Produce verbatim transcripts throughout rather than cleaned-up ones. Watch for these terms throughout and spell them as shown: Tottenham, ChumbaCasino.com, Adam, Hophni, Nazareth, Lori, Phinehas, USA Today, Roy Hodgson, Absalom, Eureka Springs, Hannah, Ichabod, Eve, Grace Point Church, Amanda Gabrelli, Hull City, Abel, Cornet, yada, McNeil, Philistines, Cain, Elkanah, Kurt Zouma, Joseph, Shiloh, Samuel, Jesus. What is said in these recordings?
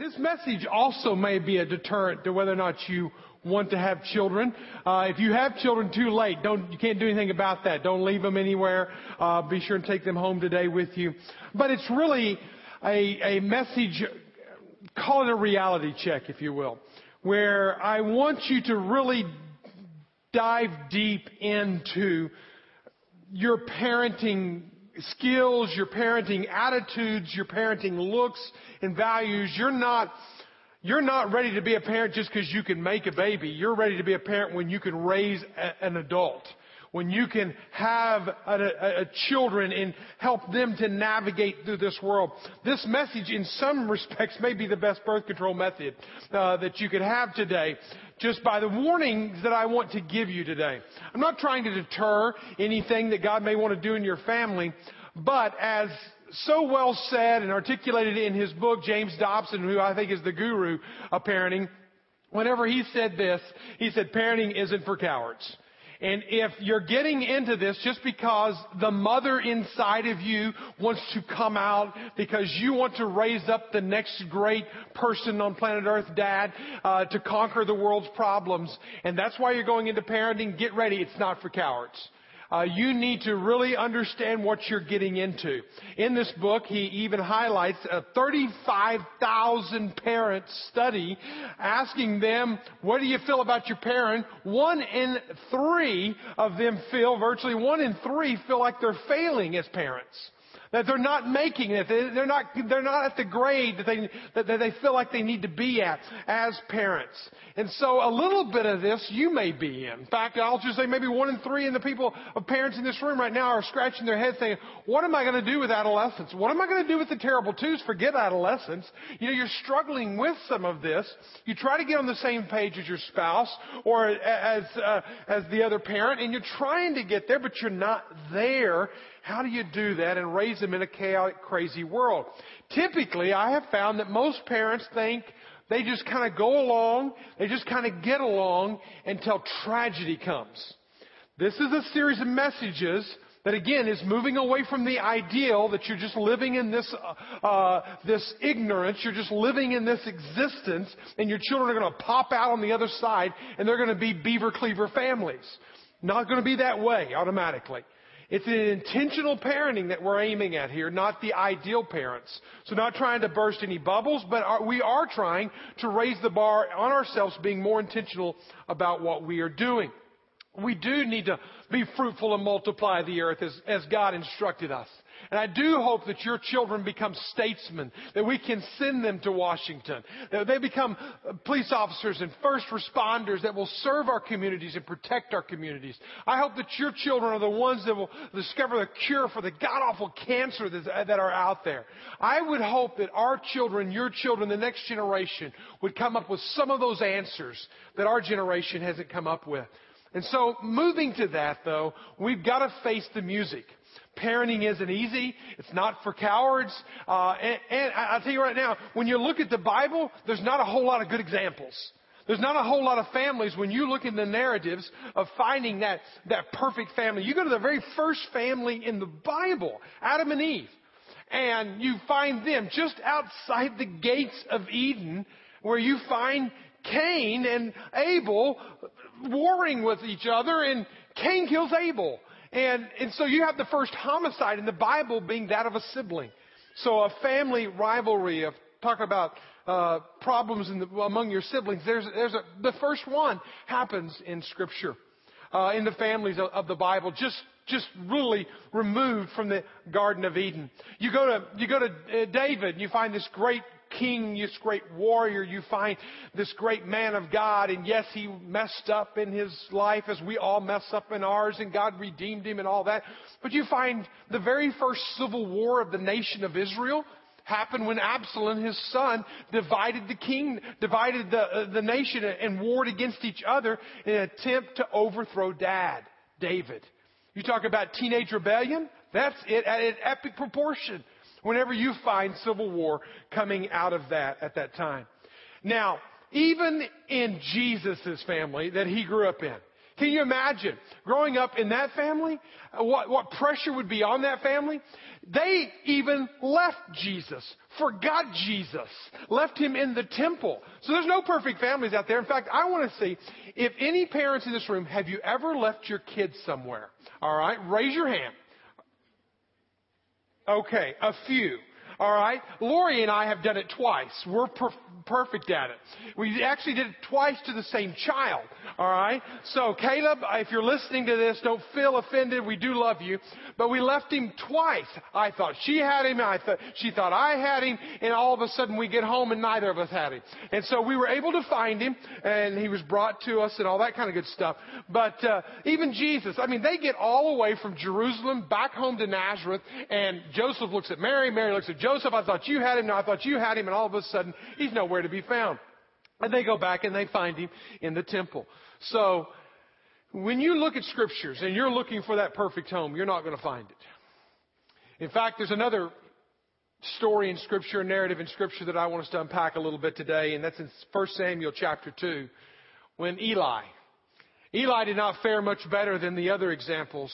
this message also may be a deterrent to whether or not you want to have children. Uh, if you have children, too late. Don't, you can't do anything about that. Don't leave them anywhere. Uh, be sure and take them home today with you. But it's really a, a message, call it a reality check, if you will, where I want you to really dive deep into your parenting skills, your parenting attitudes, your parenting looks and values. You're not... You're not ready to be a parent just because you can make a baby. You're ready to be a parent when you can raise a, an adult, when you can have a, a, a children and help them to navigate through this world. This message, in some respects, may be the best birth control method uh, that you could have today, just by the warnings that I want to give you today. I'm not trying to deter anything that God may want to do in your family, but as so well said and articulated in his book, James Dobson, who I think is the guru of parenting, whenever he said this, he said, parenting isn't for cowards. And if you're getting into this just because the mother inside of you wants to come out because you want to raise up the next great person on planet Earth, Dad, uh, to conquer the world's problems, and that's why you're going into parenting, get ready, it's not for cowards. Uh, you need to really understand what you're getting into. In this book, he even highlights a thirty-five thousand parent study asking them, what do you feel about your parent? One in three of them feel, virtually one in three feel like they're failing as parents. That they're not making it. They're not, they're not at the grade that they, that they feel like they need to be at as parents. And so a little bit of this you may be in. In fact, I'll just say maybe one in three of the people of parents in this room right now are scratching their heads saying, what am I going to do with adolescence? What am I going to do with the terrible twos? Forget adolescence. You know, you're struggling with some of this. You try to get on the same page as your spouse or as, uh, as the other parent, and you're trying to get there, but you're not there. How do you do that and raise them in a chaotic, crazy world? Typically, I have found that most parents think they just kind of go along, they just kind of get along until tragedy comes. This is a series of messages that, again, is moving away from the ideal that you're just living in this uh, this ignorance, you're just living in this existence, and your children are going to pop out on the other side, and they're going to be beaver cleaver families. Not going to be that way automatically. It's an intentional parenting that we're aiming at here, not the ideal parents. So not trying to burst any bubbles, but are, we are trying to raise the bar on ourselves, being more intentional about what we are doing. We do need to be fruitful and multiply the earth as, as God instructed us. And I do hope that your children become statesmen, that we can send them to Washington, that they become police officers and first responders that will serve our communities and protect our communities. I hope that your children are the ones that will discover the cure for the god-awful cancer that are out there. I would hope that our children, your children, the next generation would come up with some of those answers that our generation hasn't come up with. And so moving to that, though, we've got to face the music. Parenting isn't easy. It's not for cowards. Uh, and, and I'll tell you right now, when you look at the Bible, there's not a whole lot of good examples. There's not a whole lot of families, when you look in the narratives, of finding that, that perfect family. You go to the very first family in the Bible, Adam and Eve, and you find them just outside the gates of Eden, where you find Cain and Abel warring with each other, and Cain kills Abel. And and so you have the first homicide in the Bible being that of a sibling. So a family rivalry of talk about uh, problems in the, among your siblings. There's there's a, the first one happens in Scripture, uh, in the families of, of the Bible. Just just really removed from the Garden of Eden. You go to you go to David and you find this great king, this great warrior, you find this great man of God, and yes, he messed up in his life as we all mess up in ours, and God redeemed him and all that. But you find the very first civil war of the nation of Israel happened when Absalom, his son, divided the king, divided the, uh, the nation and warred against each other in an attempt to overthrow dad, David. You talk about teenage rebellion, that's it at an epic proportion. Whenever you find civil war coming out of that at that time. Now, even in Jesus' family that he grew up in, Can you imagine growing up in that family? What, what pressure would be on that family? They even left Jesus, forgot Jesus, left him in the temple. So there's no perfect families out there. In fact, I want to see if any parents in this room, have you ever left your kids somewhere? All right, raise your hand. Okay, a few. All right. Lori and I have done it twice. We're per- perfect at it. We actually did it twice to the same child. All right. So, Caleb, if you're listening to this, don't feel offended. We do love you. But we left him twice. I thought she had him. I thought she thought I had him. And all of a sudden we get home and neither of us had him. And so we were able to find him and he was brought to us and all that kind of good stuff. But uh, even Jesus, I mean, they get all the way from Jerusalem back home to Nazareth. And Joseph looks at Mary. Mary looks at Joseph. Joseph, I thought you had him. No, I thought you had him. And all of a sudden, he's nowhere to be found. And they go back and they find him in the temple. So when you look at scriptures and you're looking for that perfect home, you're not going to find it. In fact, there's another story in scripture, a narrative in scripture that I want us to unpack a little bit today. And that's in First Samuel chapter two, when Eli. Eli did not fare much better than the other examples.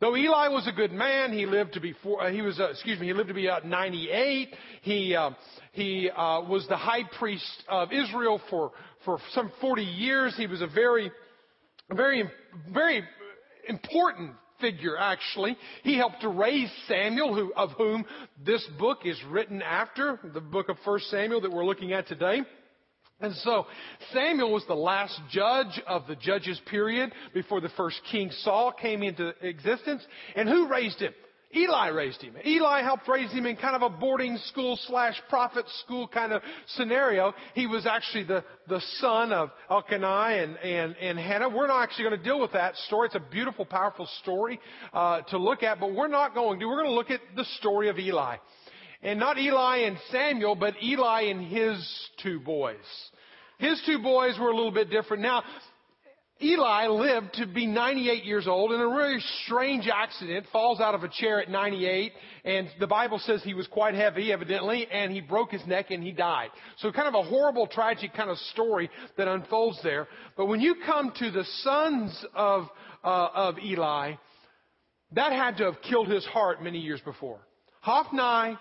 Though Eli was a good man, he lived to be four, he was uh, excuse me, he lived to be uh, ninety-eight. He uh, he uh, was the high priest of Israel for for some forty years. He was a very very very important figure actually. He helped to raise Samuel, who of whom this book is written after, the book of First Samuel that we're looking at today. And so Samuel was the last judge of the judges period before the first king Saul came into existence. And who raised him? Eli raised him. Eli helped raise him in kind of a boarding school slash prophet school kind of scenario. He was actually the, the son of Elkanah and, and, and Hannah. We're not actually going to deal with that story. It's a beautiful, powerful story uh, to look at, but we're not going to. We're going to look at the story of Eli. And not Eli and Samuel, but Eli and his two boys. His two boys were a little bit different. Now, Eli lived to be ninety-eight years old in a really strange accident, falls out of a chair at ninety-eight, and the Bible says he was quite heavy, evidently, and he broke his neck and he died. So kind of a horrible, tragic kind of story that unfolds there. But when you come to the sons of, uh, of Eli, that had to have killed his heart many years before. Hophni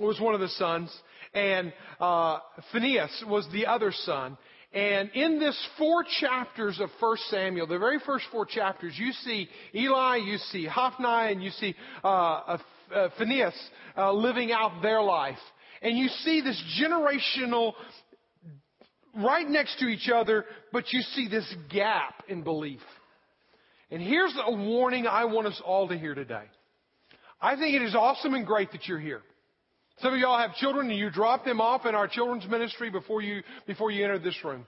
was one of the sons, and uh, Phinehas was the other son. And in this four chapters of First Samuel, the very first four chapters, you see Eli, you see Hophni, and you see uh, uh, Phinehas uh, living out their life. And you see this generational right next to each other, but you see this gap in belief. And here's a warning I want us all to hear today. I think it is awesome and great that you're here. Some of y'all have children and you drop them off in our children's ministry before you before you enter this room.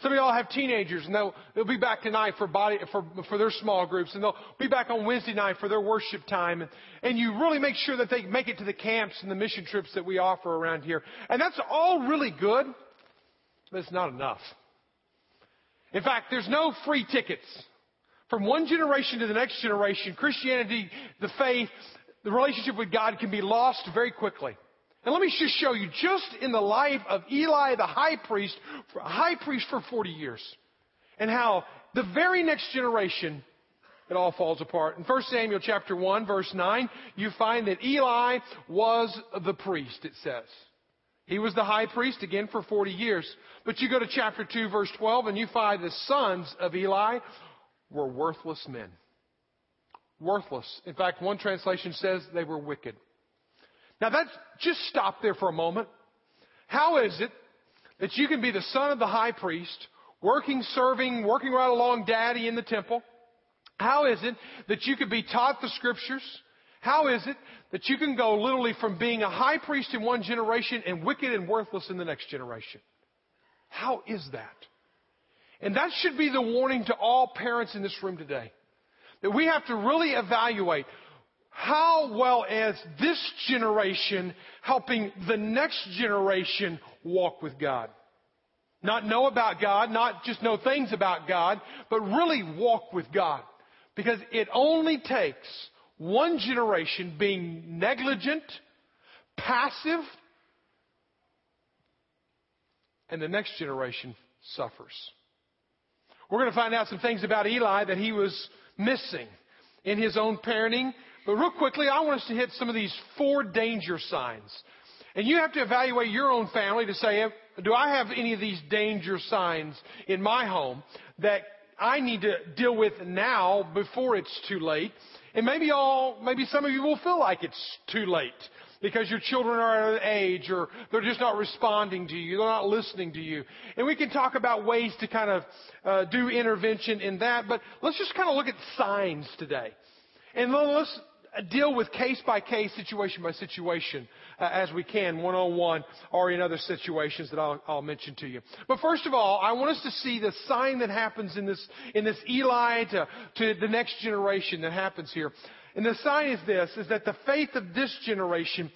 Some of y'all have teenagers and they'll, they'll be back tonight for body for for their small groups, and they'll be back on Wednesday night for their worship time. And, and you really make sure that they make it to the camps and the mission trips that we offer around here. And that's all really good, but it's not enough. In fact, there's no free tickets. From one generation to the next generation, Christianity, the faith, the relationship with God can be lost very quickly. And let me just show you, just in the life of Eli, the high priest, high priest for forty years, and how the very next generation, it all falls apart. In First Samuel chapter one, verse nine, you find that Eli was the priest, it says. He was the high priest, again, for forty years. But you go to chapter two, verse twelve, and you find the sons of Eli were worthless men. Worthless. In fact, one translation says they were wicked. Now that's, just stop there for a moment. How is it that you can be the son of the high priest, working, serving, working right along daddy in the temple? How is it that you could be taught the scriptures? How is it that you can go literally from being a high priest in one generation and wicked and worthless in the next generation? How is that? And that should be the warning to all parents in this room today. That we have to really evaluate, how well is this generation helping the next generation walk with God? Not know about God, not just know things about God, but really walk with God. Because it only takes one generation being negligent, passive, and the next generation suffers. We're going to find out some things about Eli that he was missing in his own parenting. But real quickly, I want us to hit some of these four danger signs. And you have to evaluate your own family to say, do I have any of these danger signs in my home that I need to deal with now before it's too late? And maybe all, maybe some of you will feel like it's too late because your children are at an age or they're just not responding to you. They're not listening to you. And we can talk about ways to kind of uh, do intervention in that. But let's just kind of look at signs today. And let's deal with case by case, situation by situation uh, as we can, one-on-one or in other situations that I'll, I'll mention to you. But first of all, I want us to see the sign that happens in this in this Eli to, to the next generation that happens here. And the sign is this, is that the faith of this generation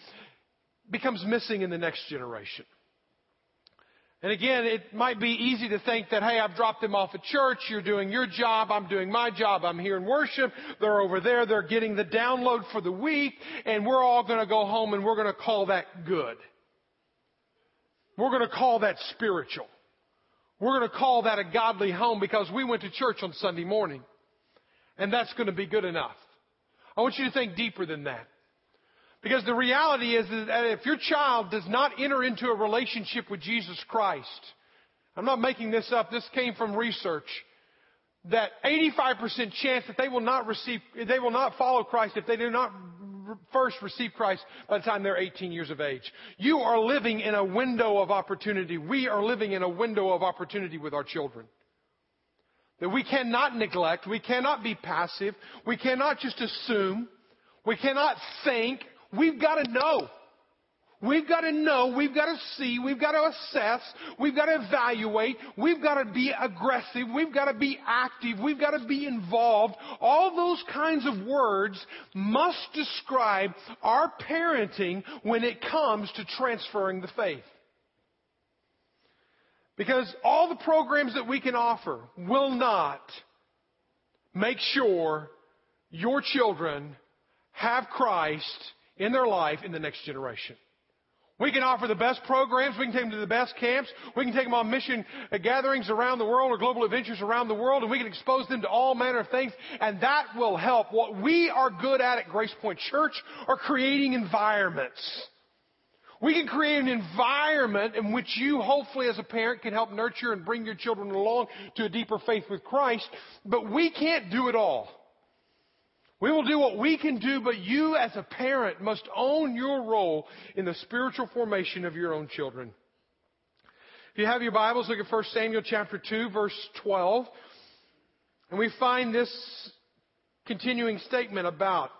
becomes missing in the next generation. And again, it might be easy to think that, hey, I've dropped them off at church. You're doing your job. I'm doing my job. I'm here in worship. They're over there. They're getting the download for the week. And we're all going to go home and we're going to call that good. We're going to call that spiritual. We're going to call that a godly home because we went to church on Sunday morning. And that's going to be good enough. I want you to think deeper than that. Because the reality is that if your child does not enter into a relationship with Jesus Christ, I'm not making this up, this came from research, that eighty-five percent chance that they will not receive, they will not follow Christ if they do not first receive Christ by the time they're eighteen years of age. You are living in a window of opportunity. We are living in a window of opportunity with our children. That we cannot neglect, we cannot be passive, we cannot just assume, we cannot think. We've got to know. We've got to know. We've got to see. We've got to assess. We've got to evaluate. We've got to be aggressive. We've got to be active. We've got to be involved. All those kinds of words must describe our parenting when it comes to transferring the faith. Because all the programs that we can offer will not make sure your children have Christ in their life in the next generation. We can offer the best programs. We can take them to the best camps. We can take them on mission gatherings around the world or global adventures around the world, and we can expose them to all manner of things, and that will help. What we are good at at Grace Point Church are creating environments. We can create an environment in which you, hopefully as a parent, can help nurture and bring your children along to a deeper faith with Christ, but we can't do it all. We will do what we can do, but you as a parent must own your role in the spiritual formation of your own children. If you have your Bibles, look at First Samuel chapter two, verse twelve. And we find this continuing statement about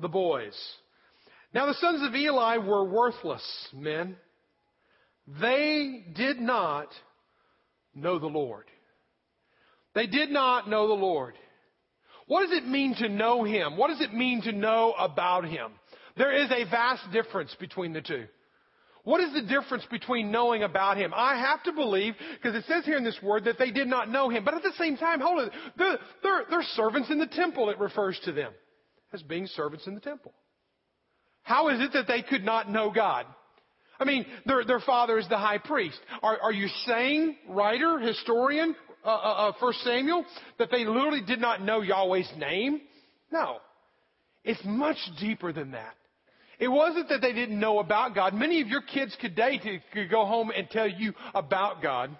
the boys. Now the sons of Eli were worthless men. They did not know the Lord. They did not know the Lord. What does it mean to know him? What does it mean to know about him? There is a vast difference between the two. What is the difference between knowing about him? I have to believe, because it says here in this word, that they did not know him. But at the same time, hold on, they're, they're, they're servants in the temple, it refers to them as being servants in the temple. How is it that they could not know God? I mean, their, their father is the high priest. Are, are you saying, writer, historian, Uh, uh, uh, First Samuel, that they literally did not know Yahweh's name? No. It's much deeper than that. It wasn't that they didn't know about God. Many of your kids today could go home and tell you about God.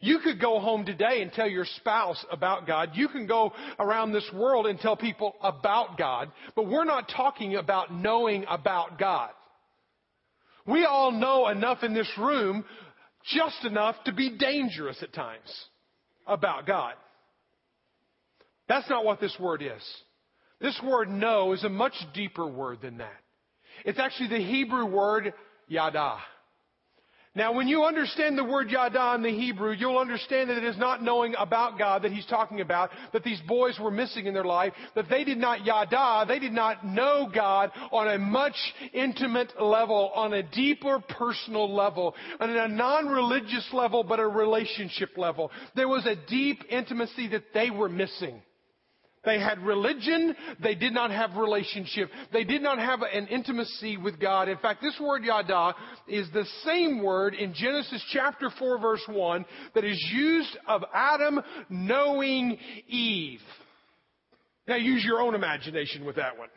You could go home today and tell your spouse about God. You can go around this world and tell people about God. But we're not talking about knowing about God. We all know enough in this room, just enough to be dangerous at times. About God. That's not what this word is. This word know is a much deeper word than that. It's actually the Hebrew word yada. Now when you understand the word yada in the Hebrew, you'll understand that it is not knowing about God that he's talking about, that these boys were missing in their life, that they did not yada, they did not know God on a much intimate level, on a deeper personal level, on a non-religious level, but a relationship level. There was a deep intimacy that they were missing. They had religion. They did not have relationship. They did not have an intimacy with God. In fact, this word yada is the same word in Genesis chapter four, verse one, that is used of Adam knowing Eve. Now use your own imagination with that one.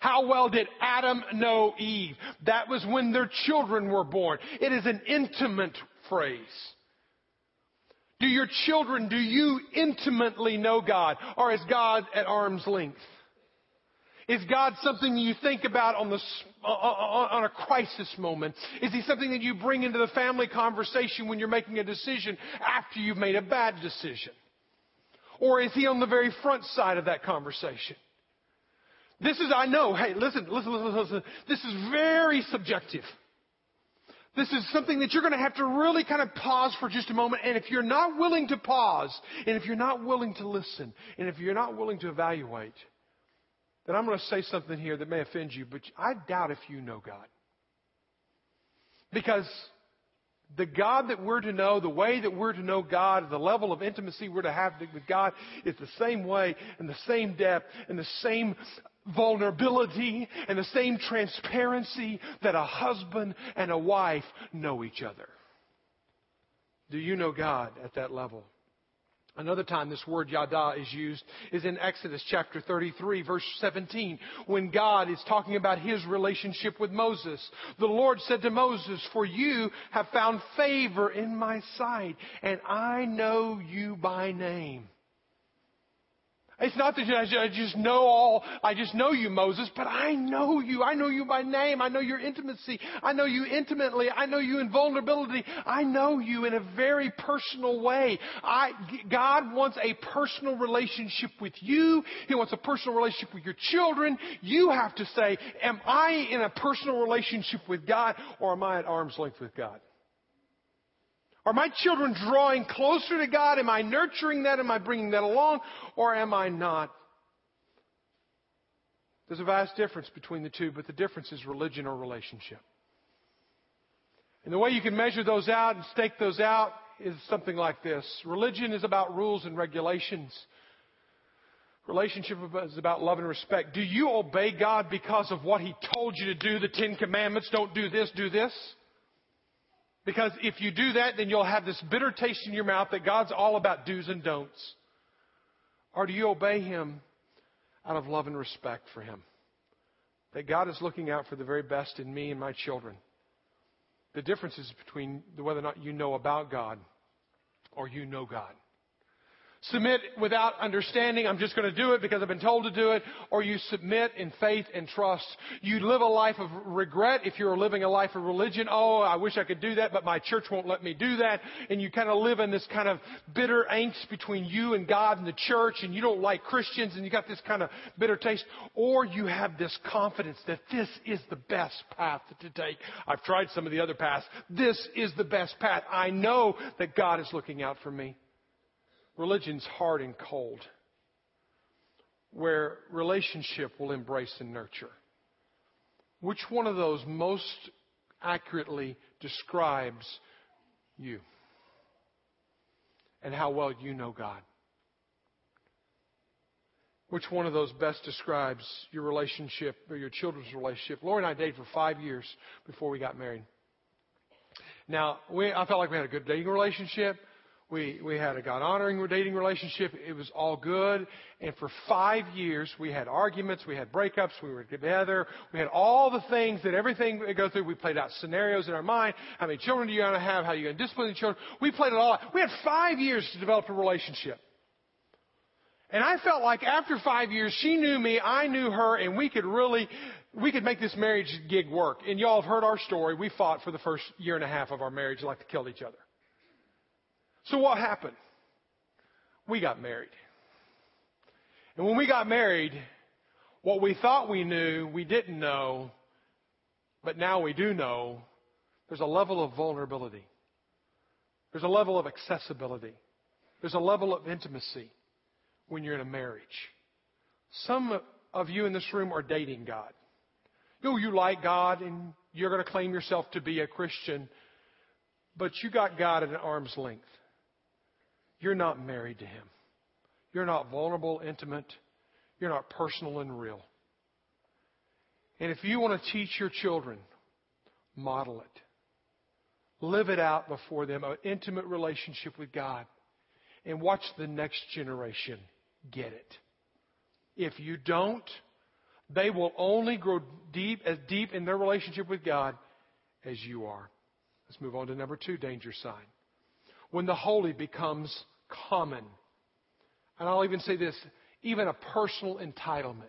How well did Adam know Eve? That was when their children were born. It is an intimate phrase. Do your children, do you intimately know God? Or is God at arm's length? Is God something you think about on the on a crisis moment? Is he something that you bring into the family conversation when you're making a decision after you've made a bad decision? Or is he on the very front side of that conversation? This is, I know, hey, listen, listen, listen, listen. This is very subjective. This is something that you're going to have to really kind of pause for just a moment. And if you're not willing to pause, and if you're not willing to listen, and if you're not willing to evaluate, then I'm going to say something here that may offend you, but I doubt if you know God. Because the God that we're to know, the way that we're to know God, the level of intimacy we're to have with God is the same way and the same depth and the same vulnerability and the same transparency that a husband and a wife know each other. Do you know God at that level? Another time this word yada is used is in Exodus chapter thirty-three, verse seventeen, when God is talking about his relationship with Moses. The Lord said to Moses, "For you have found favor in my sight, and I know you by name." It's not that I just know all, I just know you, Moses, but I know you. I know you by name. I know your intimacy. I know you intimately. I know you in vulnerability. I know you in a very personal way. I, God wants a personal relationship with you. He wants a personal relationship with your children. You have to say, am I in a personal relationship with God, or am I at arm's length with God? Are my children drawing closer to God? Am I nurturing that? Am I bringing that along? Or am I not? There's a vast difference between the two, but the difference is religion or relationship. And the way you can measure those out and stake those out is something like this. Religion is about rules and regulations. Relationship is about love and respect. Do you obey God because of what He told you to do? The Ten Commandments, don't do this, do this. Because if you do that, then you'll have this bitter taste in your mouth that God's all about do's and don'ts. Or do you obey Him out of love and respect for Him? That God is looking out for the very best in me and my children. The difference is between whether or not you know about God or you know God. Submit without understanding, I'm just going to do it because I've been told to do it, or you submit in faith and trust. You live a life of regret if you're living a life of religion. Oh, I wish I could do that, but my church won't let me do that. And you kind of live in this kind of bitter angst between you and God and the church, and you don't like Christians, and you got this kind of bitter taste. Or you have this confidence that this is the best path to take. I've tried some of the other paths. This is the best path. I know that God is looking out for me. Religion's hard and cold, where relationship will embrace and nurture. Which one of those most accurately describes you and how well you know God? Which one of those best describes your relationship or your children's relationship? Lori and I dated for five years before we got married. Now, we, I felt like we had a good dating relationship. We we had a God-honoring dating relationship. It was all good. And for five years, we had arguments. We had breakups. We were together. We had all the things that everything we go through. We played out scenarios in our mind. How many children do you want to have? How are you going to discipline the children? We played it all out. We had five years to develop a relationship. And I felt like after five years, she knew me, I knew her, and we could really, we could make this marriage gig work. And y'all have heard our story. We fought for the first year and a half of our marriage like to kill each other. So what happened? We got married. And when we got married, what we thought we knew, we didn't know, but now we do know. There's a level of vulnerability. There's a level of accessibility. There's a level of intimacy when you're in a marriage. Some of you in this room are dating God. You know, you like God and you're going to claim yourself to be a Christian, but you got God at an arm's length. You're not married to Him. You're not vulnerable, intimate. You're not personal and real. And if you want to teach your children, model it. Live it out before them, an intimate relationship with God. And watch the next generation get it. If you don't, they will only grow deep as deep in their relationship with God as you are. Let's move on to number two, danger sign. When the holy becomes common. And I'll even say this, even a personal entitlement.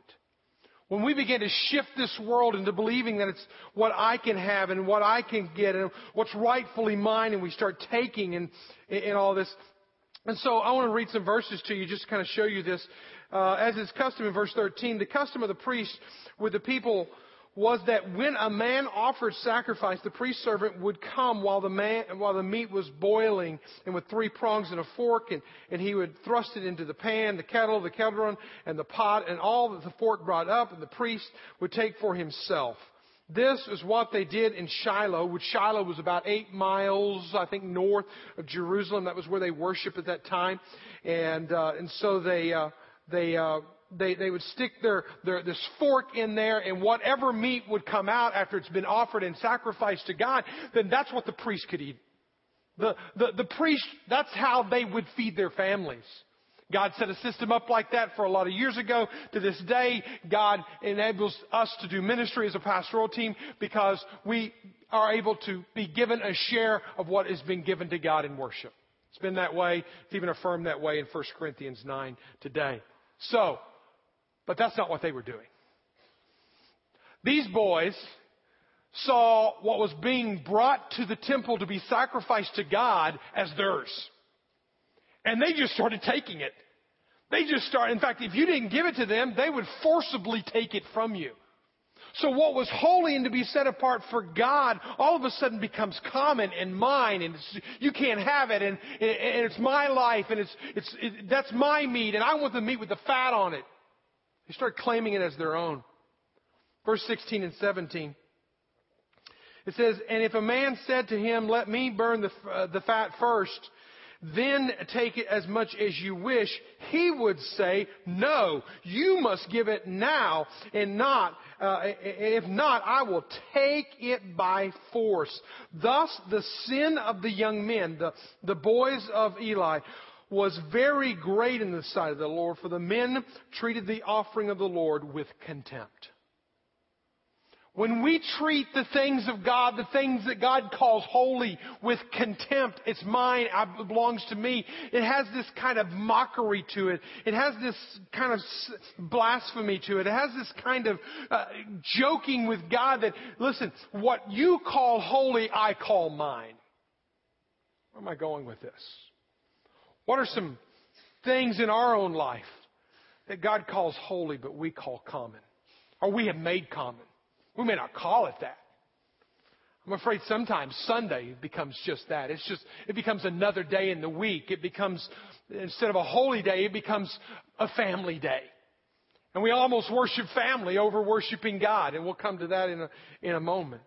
When we begin to shift this world into believing that it's what I can have and what I can get and what's rightfully mine, and we start taking and, and all this. And so I want to read some verses to you just to kind of show you this. Uh, as is custom in verse thirteen, the custom of the priest with the people was that when a man offered sacrifice, the priest servant would come while the man, while the meat was boiling, and with three prongs and a fork, and, and he would thrust it into the pan, the kettle, the kettle, and the pot, and all that the fork brought up, and the priest would take for himself. This is what they did in Shiloh, which Shiloh was about eight miles, I think, north of Jerusalem. That was where they worshiped at that time. And, uh, and so they, uh, they, uh, They they would stick their, their this fork in there, and whatever meat would come out after it's been offered and sacrificed to God, then that's what the priest could eat. The the, the priest, that's how they would feed their families. God set a system up like that for a lot of years ago. To this day, God enables us to do ministry as a pastoral team because we are able to be given a share of what has been given to God in worship. It's been that way. It's even affirmed that way in First Corinthians nine today. So, but that's not what they were doing. These boys saw what was being brought to the temple to be sacrificed to God as theirs. And they just started taking it. They just started. In fact, if you didn't give it to them, they would forcibly take it from you. So what was holy and to be set apart for God all of a sudden becomes common and mine, and it's, you can't have it, and, and, and it's my life, and it's, it's, it, that's my meat, and I want the meat with the fat on it. They start claiming it as their own. Verse sixteen and seventeen. It says, and if a man said to him, let me burn the, uh, the fat first, then take it as much as you wish, he would say, no, you must give it now, and not, uh, if not, I will take it by force. Thus the sin of the young men, the, the boys of Eli, was very great in the sight of the Lord, for the men treated the offering of the Lord with contempt. When we treat the things of God, the things that God calls holy, with contempt, it's mine, it belongs to me, it has this kind of mockery to it. It has this kind of blasphemy to it. It has this kind of uh, joking with God that, listen, what you call holy, I call mine. Where am I going with this? What are some things in our own life that God calls holy but we call common? Or we have made common. We may not call it that. I'm afraid sometimes Sunday becomes just that. It's just, it becomes another day in the week. It becomes, instead of a holy day, it becomes a family day. And we almost worship family over worshiping God. And we'll come to that in a, in a moment.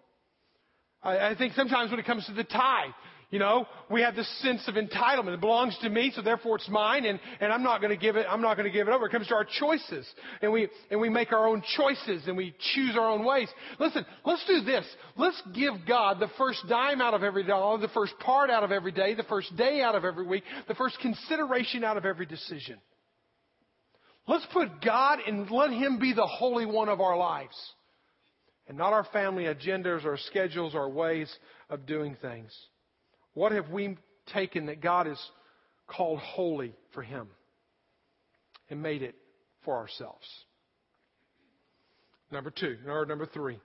I, I think sometimes when it comes to the tithe, you know, we have this sense of entitlement. It belongs to me, so therefore it's mine, and, and I'm not going to give it. I'm not going to give it over. It comes to our choices, and we and we make our own choices, and we choose our own ways. Listen, let's do this. Let's give God the first dime out of every dollar, the first part out of every day, the first day out of every week, the first consideration out of every decision. Let's put God and let Him be the Holy One of our lives, and not our family agendas, our schedules, our ways of doing things. What have we taken that God has called holy for Him and made it for ourselves? Number two, or number three,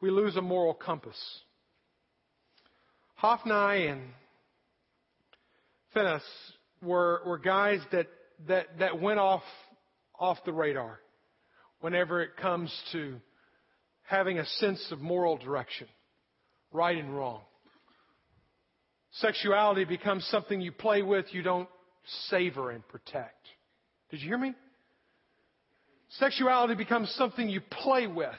we lose a moral compass. Hophni and Phinehas were, were guys that, that, that went off, off the radar whenever it comes to having a sense of moral direction, right and wrong. Sexuality becomes something you play with, you don't savor and protect. Did you hear me? Sexuality becomes something you play with,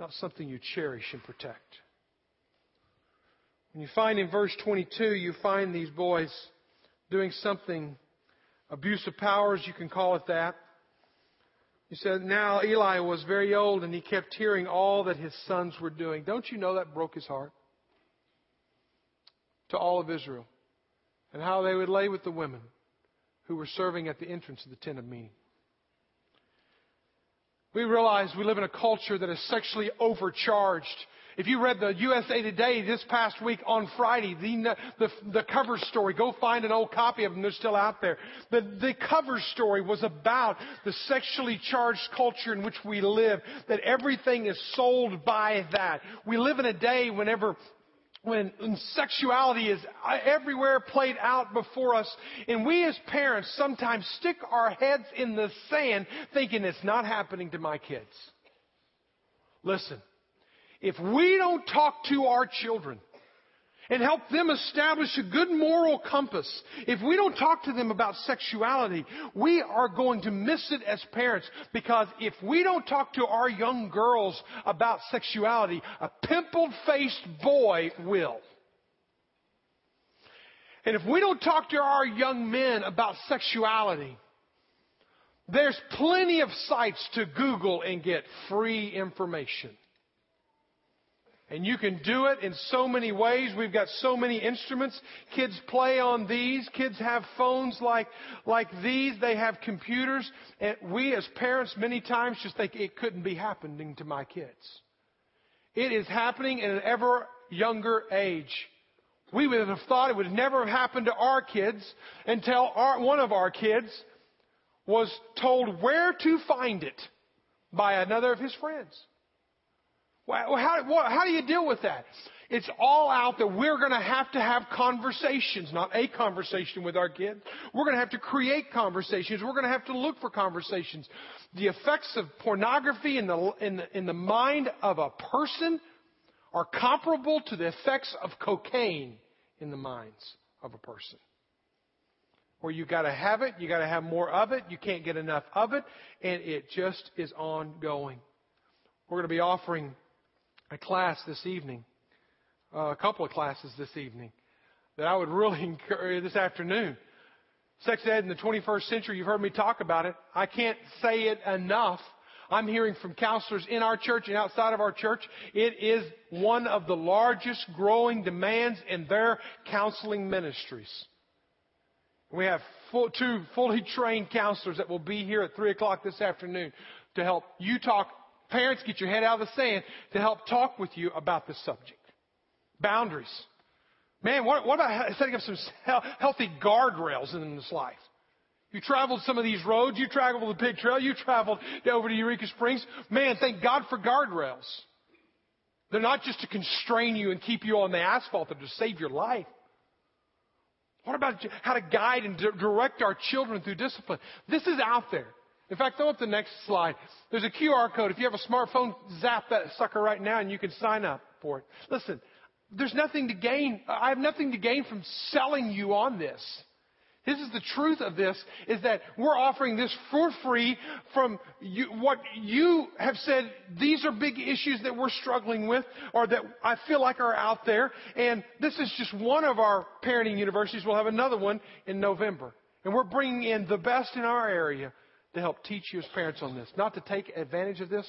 not something you cherish and protect. When you find in verse twenty-two, you find these boys doing something abuse of powers, you can call it that. He said, now Eli was very old and he kept hearing all that his sons were doing. Don't you know that broke his heart? To all of Israel. And how they would lay with the women who were serving at the entrance of the tent of meeting. We realize we live in a culture that is sexually overcharged. If you read the U S A Today this past week on Friday, the, the, the cover story, go find an old copy of them, they're still out there. The, the cover story was about the sexually charged culture in which we live, that everything is sold by that. We live in a day whenever... When sexuality is everywhere played out before us, and we as parents sometimes stick our heads in the sand thinking it's not happening to my kids. Listen, if we don't talk to our children and help them establish a good moral compass, if we don't talk to them about sexuality, we are going to miss it as parents, because if we don't talk to our young girls about sexuality, a pimpled-faced boy will. And if we don't talk to our young men about sexuality, there's plenty of sites to Google and get free information. And you can do it in so many ways. We've got so many instruments. Kids play on these. Kids have phones like like these. They have computers. And we as parents many times just think it couldn't be happening to my kids. It is happening at an ever younger age. We would have thought it would never have happened to our kids until our, one of our kids was told where to find it by another of his friends. Well, how, how do you deal with that? It's all out that we're going to have to have conversations, not a conversation with our kids. We're going to have to create conversations. We're going to have to look for conversations. The effects of pornography in the, in the, in the mind of a person are comparable to the effects of cocaine in the minds of a person. Where you've got to have it, you've got to have more of it, you can't get enough of it, and it just is ongoing. We're going to be offering a class this evening, uh, a couple of classes this evening, that I would really encourage this afternoon. Sex ed in the twenty-first century, you've heard me talk about it. I can't say it enough. I'm hearing from counselors in our church and outside of our church. It is one of the largest growing demands in their counseling ministries. We have full, two fully trained counselors that will be here at three o'clock this afternoon to help you talk. Parents, get your head out of the sand to help talk with you about this subject. Boundaries. Man, what, what about setting up some healthy guardrails in this life? You traveled some of these roads. You traveled the Big Trail. You traveled over to Eureka Springs. Man, thank God for guardrails. They're not just to constrain you and keep you on the asphalt. They're to save your life. What about how to guide and direct our children through discipline? This is out there. In fact, throw up the next slide. There's a Q R code. If you have a smartphone, zap that sucker right now and you can sign up for it. Listen, there's nothing to gain. I have nothing to gain from selling you on this. This is the truth of this, is that we're offering this for free from you, what you have said. These are big issues that we're struggling with, or that I feel like are out there. And this is just one of our parenting universities. We'll have another one in November. And we're bringing in the best in our area to help teach you as parents on this. Not to take advantage of this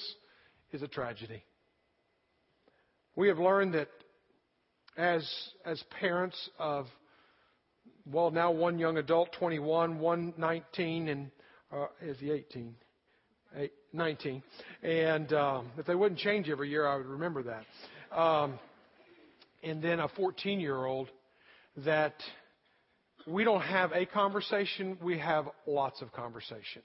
is a tragedy. We have learned that as as parents of, well, now one young adult, twenty-one, one nineteen, and uh, is he eighteen? Eight, nineteen. And um, if they wouldn't change every year, I would remember that. Um, and then a fourteen-year-old, that we don't have a conversation, we have lots of conversations.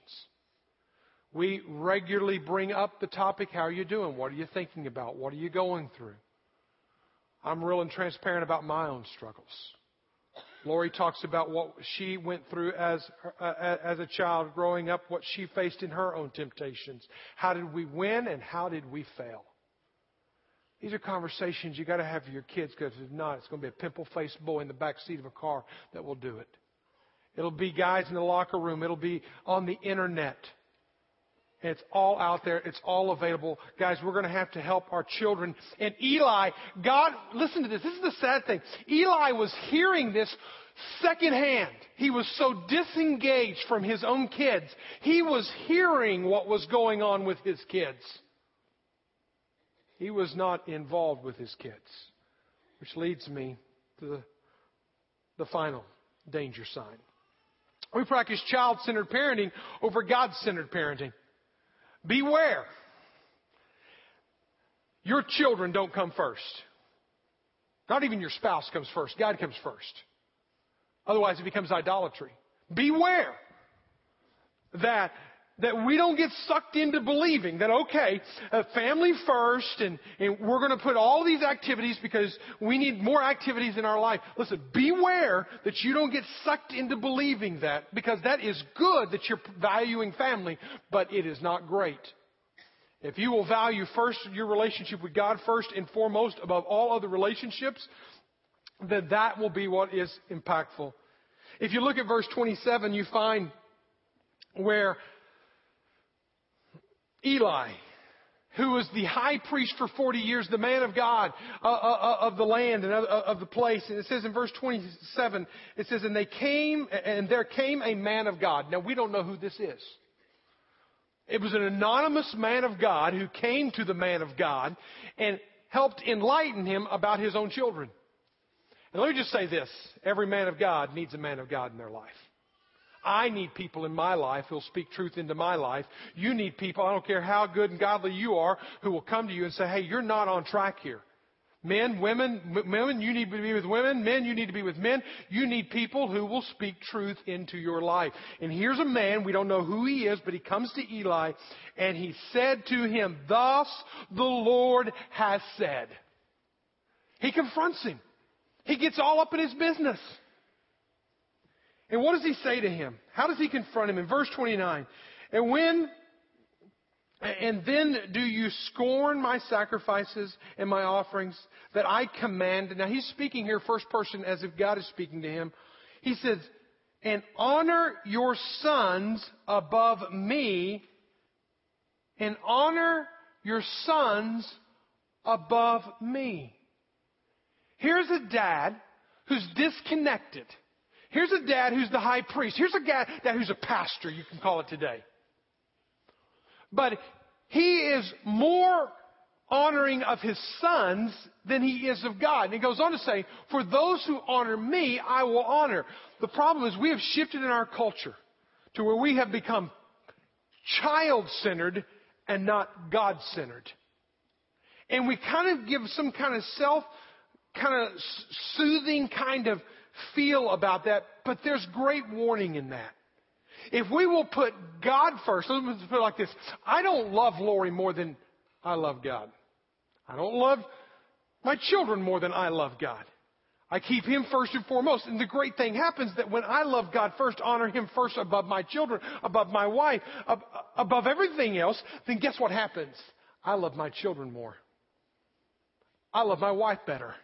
We regularly bring up the topic, how are you doing? What are you thinking about? What are you going through? I'm real and transparent about my own struggles. Lori talks about what she went through as, uh, as a child growing up, what she faced in her own temptations. How did we win and how did we fail? These are conversations you got to have with your kids, because if not, it's going to be a pimple-faced boy in the back seat of a car that will do it. It'll be guys in the locker room. It'll be on the internet. It's all out there. It's all available. Guys, we're going to have to help our children. And Eli, God, listen to this. This is the sad thing. Eli was hearing this secondhand. He was so disengaged from his own kids. He was hearing what was going on with his kids. He was not involved with his kids, which leads me to the, the final danger sign. We practice child-centered parenting over God-centered parenting. Beware. Your children don't come first. Not even your spouse comes first. God comes first. Otherwise, it becomes idolatry. Beware that that we don't get sucked into believing that, okay, uh, family first, and, and we're going to put all these activities because we need more activities in our life. Listen, beware that you don't get sucked into believing that, because that is good that you're valuing family, but it is not great. If you will value first your relationship with God first and foremost above all other relationships, then that will be what is impactful. If you look at verse twenty-seven, you find where Eli, who was the high priest for forty years, the man of God, uh, uh, of the land and of, uh, of the place. And it says in verse twenty-seven, it says, and they came, and there came a man of God. Now, we don't know who this is. It was an anonymous man of God who came to the man of God and helped enlighten him about his own children. And let me just say this. Every man of God needs a man of God in their life. I need people in my life who will speak truth into my life. You need people, I don't care how good and godly you are, who will come to you and say, hey, you're not on track here. Men, women, m- women, you need to be with women. Men, you need to be with men. You need people who will speak truth into your life. And here's a man, we don't know who he is, but he comes to Eli, and he said to him, thus the Lord has said. He confronts him. He gets all up in his business. And what does he say to him? How does he confront him? In verse twenty-nine, and when, and then do you scorn my sacrifices and my offerings that I command? Now he's speaking here first person as if God is speaking to him. He says, and honor your sons above me, and honor your sons above me. Here's a dad who's disconnected. Here's a dad who's the high priest. Here's a guy that who's a pastor, you can call it today. But he is more honoring of his sons than he is of God. And he goes on to say, for those who honor me, I will honor. The problem is we have shifted in our culture to where we have become child-centered and not God-centered. And we kind of give some kind of self, kind of soothing kind of feel about that, but there's great warning in that. If we will put God first, let me put it like this. I don't love Lori more than I love God. I don't love my children more than I love God. I keep him first and foremost. And the great thing happens that when I love God first, honor him first above my children, above my wife, ab- above everything else, then guess what happens? I love my children more. I love my wife better.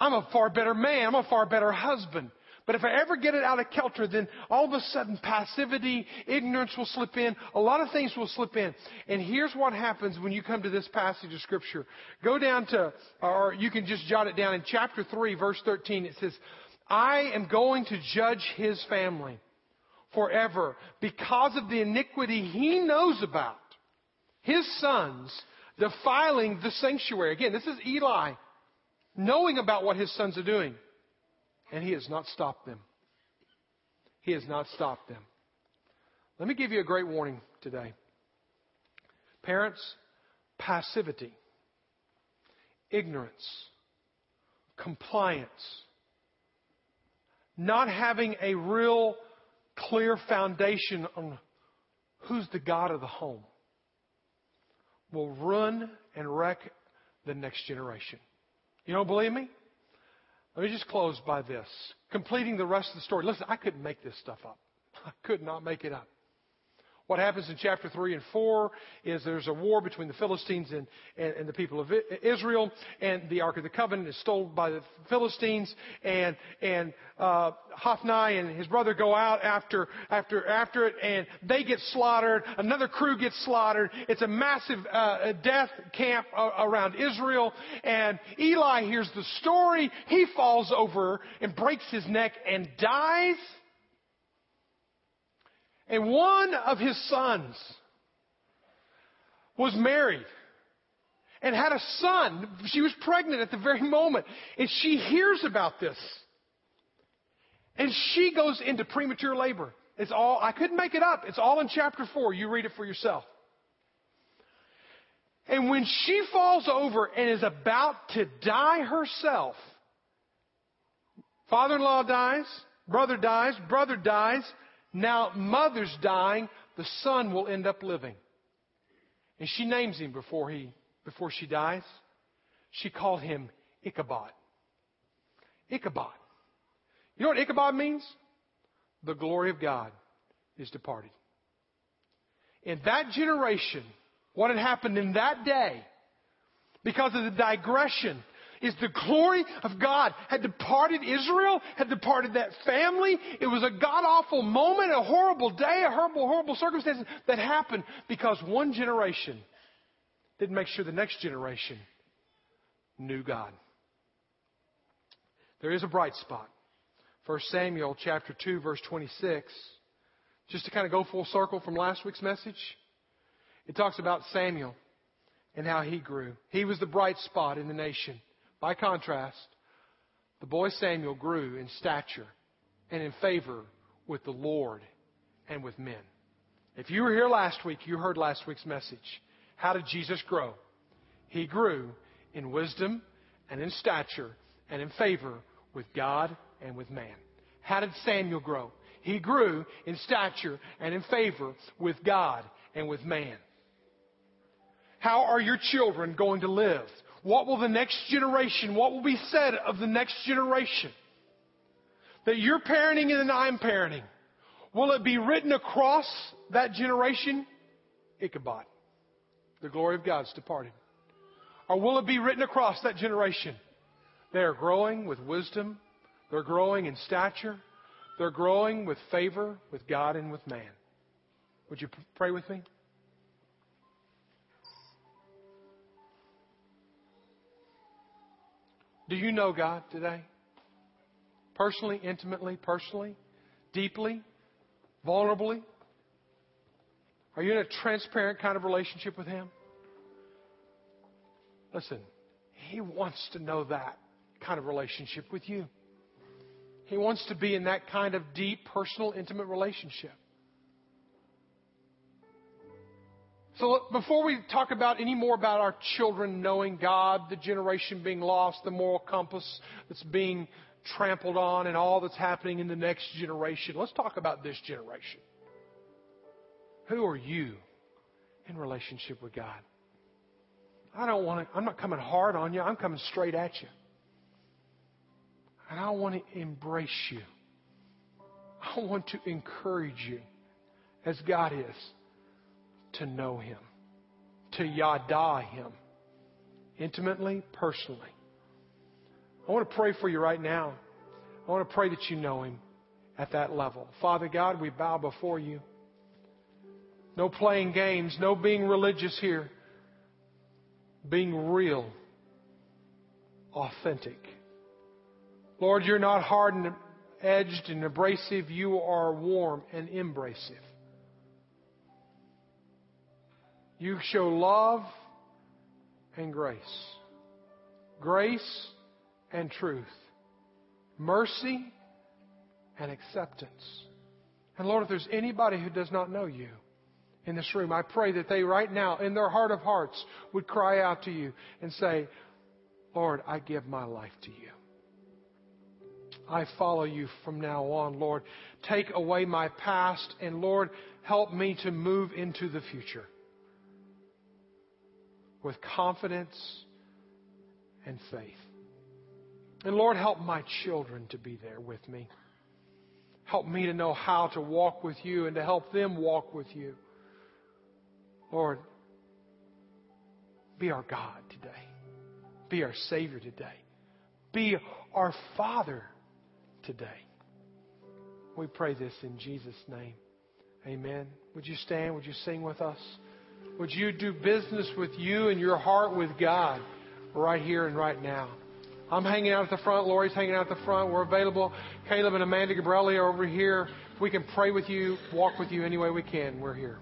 I'm a far better man. I'm a far better husband. But if I ever get it out of kilter, then all of a sudden passivity, ignorance will slip in. A lot of things will slip in. And here's what happens when you come to this passage of Scripture. Go down to, or you can just jot it down. In chapter three, verse thirteen, it says, I am going to judge his family forever because of the iniquity he knows about. His sons defiling the sanctuary. Again, this is Eli, knowing about what his sons are doing. And he has not stopped them. He has not stopped them. Let me give you a great warning today. Parents, passivity, ignorance, compliance, not having a real clear foundation on who's the God of the home will ruin and wreck the next generation. You don't believe me? Let me just close by this. Completing the rest of the story. Listen, I couldn't make this stuff up. I could not make it up. What happens in chapter three and four is there's a war between the Philistines and, and, and the people of Israel, and the Ark of the Covenant is stolen by the Philistines, and and uh, Hophni and his brother go out after after after it, and they get slaughtered. Another crew gets slaughtered. It's a massive uh, death camp uh, around Israel, and Eli hears the story. He falls over and breaks his neck and dies. And one of his sons was married and had a son. She was pregnant at the very moment. And she hears about this. And she goes into premature labor. It's all, I couldn't make it up. It's all in chapter four. You read it for yourself. And when she falls over and is about to die herself, father-in-law dies, brother dies, brother dies. Now, mother's dying, the son will end up living. And she names him before he, before she dies. She called him Ichabod. Ichabod. You know what Ichabod means? The glory of God is departed. In that generation, what had happened in that day, because of the digression, is the glory of God had departed Israel, had departed that family. It was a God-awful moment, a horrible day, a horrible, horrible circumstance that happened because one generation didn't make sure the next generation knew God. There is a bright spot. First Samuel chapter two, verse twenty-six. Just to kind of go full circle from last week's message, it talks about Samuel and how he grew. He was the bright spot in the nation. By contrast, the boy Samuel grew in stature and in favor with the Lord and with men. If you were here last week, you heard last week's message. How did Jesus grow? He grew in wisdom and in stature and in favor with God and with man. How did Samuel grow? He grew in stature and in favor with God and with man. How are your children going to live? What will the next generation, what will be said of the next generation? That you're parenting and that I'm parenting. Will it be written across that generation? Ichabod. The glory of God's departed. Or will it be written across that generation? They are growing with wisdom. They're growing in stature. They're growing with favor with God and with man. Would you pray with me? Do you know God today? Personally, intimately, personally, deeply, vulnerably? Are you in a transparent kind of relationship with Him? Listen, He wants to know that kind of relationship with you. He wants to be in that kind of deep, personal, intimate relationship. So before we talk about any more about our children knowing God, the generation being lost, the moral compass that's being trampled on, and all that's happening in the next generation, let's talk about this generation. Who are you in relationship with God? I don't want to, I'm not coming hard on you. I'm coming straight at you. And I want to embrace you. I want to encourage you as God is. To know Him, to yada Him, intimately, personally. I want to pray for you right now. I want to pray that you know Him at that level. Father God, we bow before you. No playing games, no being religious here. Being real, authentic. Lord, you're not hard and edged and abrasive. You are warm and embracive. You show love and grace, grace and truth, mercy and acceptance. And Lord, if there's anybody who does not know you in this room, I pray that they right now in their heart of hearts would cry out to you and say, Lord, I give my life to you. I follow you from now on, Lord. Take away my past and Lord, help me to move into the future. With confidence and faith. And Lord, help my children to be there with me. Help me to know how to walk with you and to help them walk with you. Lord, be our God today. Be our Savior today. Be our Father today. We pray this in Jesus' name. Amen. Would you stand? Would you sing with us? Would you do business with you and your heart with God right here and right now? I'm hanging out at the front. Lori's hanging out at the front. We're available. Caleb and Amanda Gabrelli are over here. If we can pray with you, walk with you any way we can, we're here.